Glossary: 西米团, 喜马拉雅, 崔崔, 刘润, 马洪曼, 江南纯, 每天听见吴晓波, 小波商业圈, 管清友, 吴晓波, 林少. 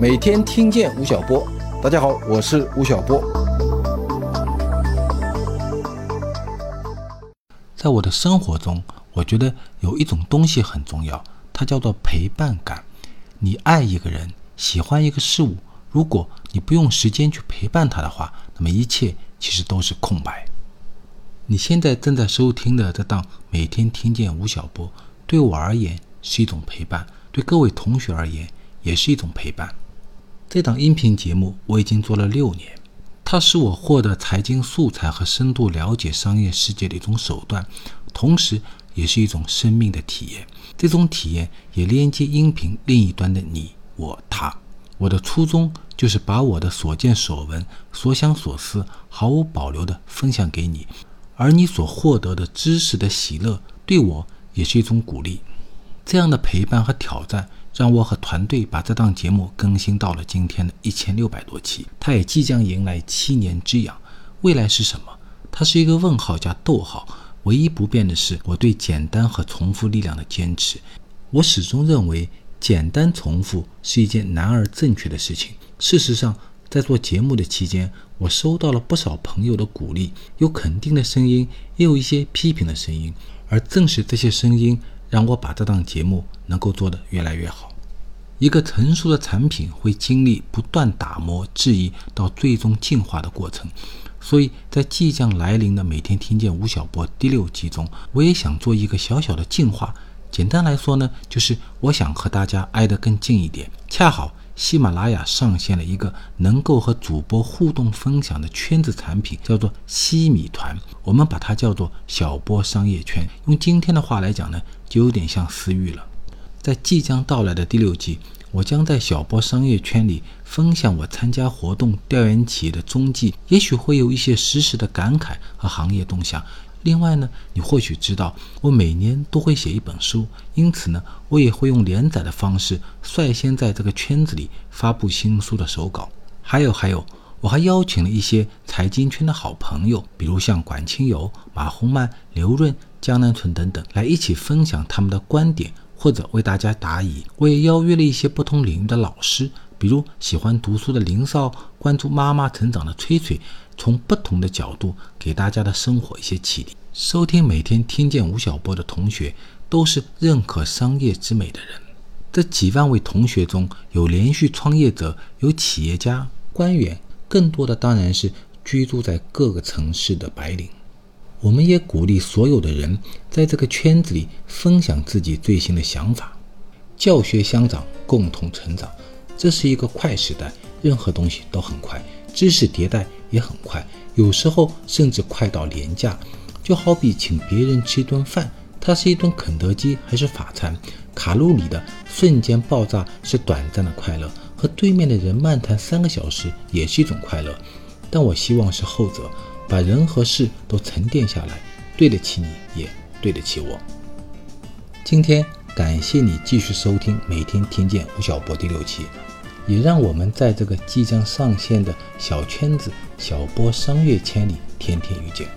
每天听见吴晓波。大家好，我是吴晓波。在我的生活中，我觉得有一种东西很重要，它叫做陪伴感。你爱一个人，喜欢一个事物，如果你不用时间去陪伴他的话，那么一切其实都是空白。你现在正在收听的这档每天听见吴晓波，对我而言是一种陪伴，对各位同学而言也是一种陪伴。这档音频节目我已经做了6年，它是我获得财经素材和深度了解商业世界的一种手段，同时也是一种生命的体验。这种体验也连接音频另一端的你我他。我的初衷就是把我的所见所闻所想所思毫无保留地分享给你，而你所获得的知识的喜乐对我也是一种鼓励。这样的陪伴和挑战让我和团队把这档节目更新到了今天的1600多期，它也即将迎来7年之痒。未来是什么？它是一个问号加逗号。唯一不变的是我对简单和重复力量的坚持。我始终认为简单重复是一件难而正确的事情。事实上，在做节目的期间，我收到了不少朋友的鼓励，有肯定的声音，也有一些批评的声音，而正是这些声音让我把这档节目能够做得越来越好。一个成熟的产品会经历不断打磨、质疑到最终进化的过程，所以在即将来临的每天听见吴晓波第6集中，我也想做一个小小的进化。简单来说呢，就是我想和大家挨得更近一点。恰好喜马拉雅上线了一个能够和主播互动分享的圈子产品，叫做西米团，我们把它叫做小波商业圈。用今天的话来讲呢，就有点像私域了。在即将到来的第6集，我将在小波商业圈里分享我参加活动、调研企业的踪迹，也许会有一些实时的感慨和行业动向。另外呢，你或许知道我每年都会写一本书，因此呢，我也会用连载的方式率先在这个圈子里发布新书的手稿。还有，我还邀请了一些财经圈的好朋友，比如像管清友、马洪曼、刘润、江南纯等等，来一起分享他们的观点或者为大家答疑。我也邀约了一些不同领域的老师，比如喜欢读书的林少，关注妈妈成长的崔崔，从不同的角度给大家的生活一些启迪。收听每天听见吴晓波的同学都是认可商业之美的人。这几万位同学中，有连续创业者，有企业家、官员，更多的当然是居住在各个城市的白领。我们也鼓励所有的人在这个圈子里分享自己最新的想法，教学相长，共同成长。这是一个快时代，任何东西都很快，知识迭代也很快，有时候甚至快到廉价。就好比请别人吃一顿饭，它是一顿肯德基还是法餐，卡路里的瞬间爆炸是短暂的快乐，和对面的人漫谈3个小时也是一种快乐。但我希望是后者，把人和事都沉淀下来，对得起你，也对得起我。今天感谢你继续收听每天听见吴晓波第6期，也让我们在这个即将上线的小圈子小波商业圈里天天遇见。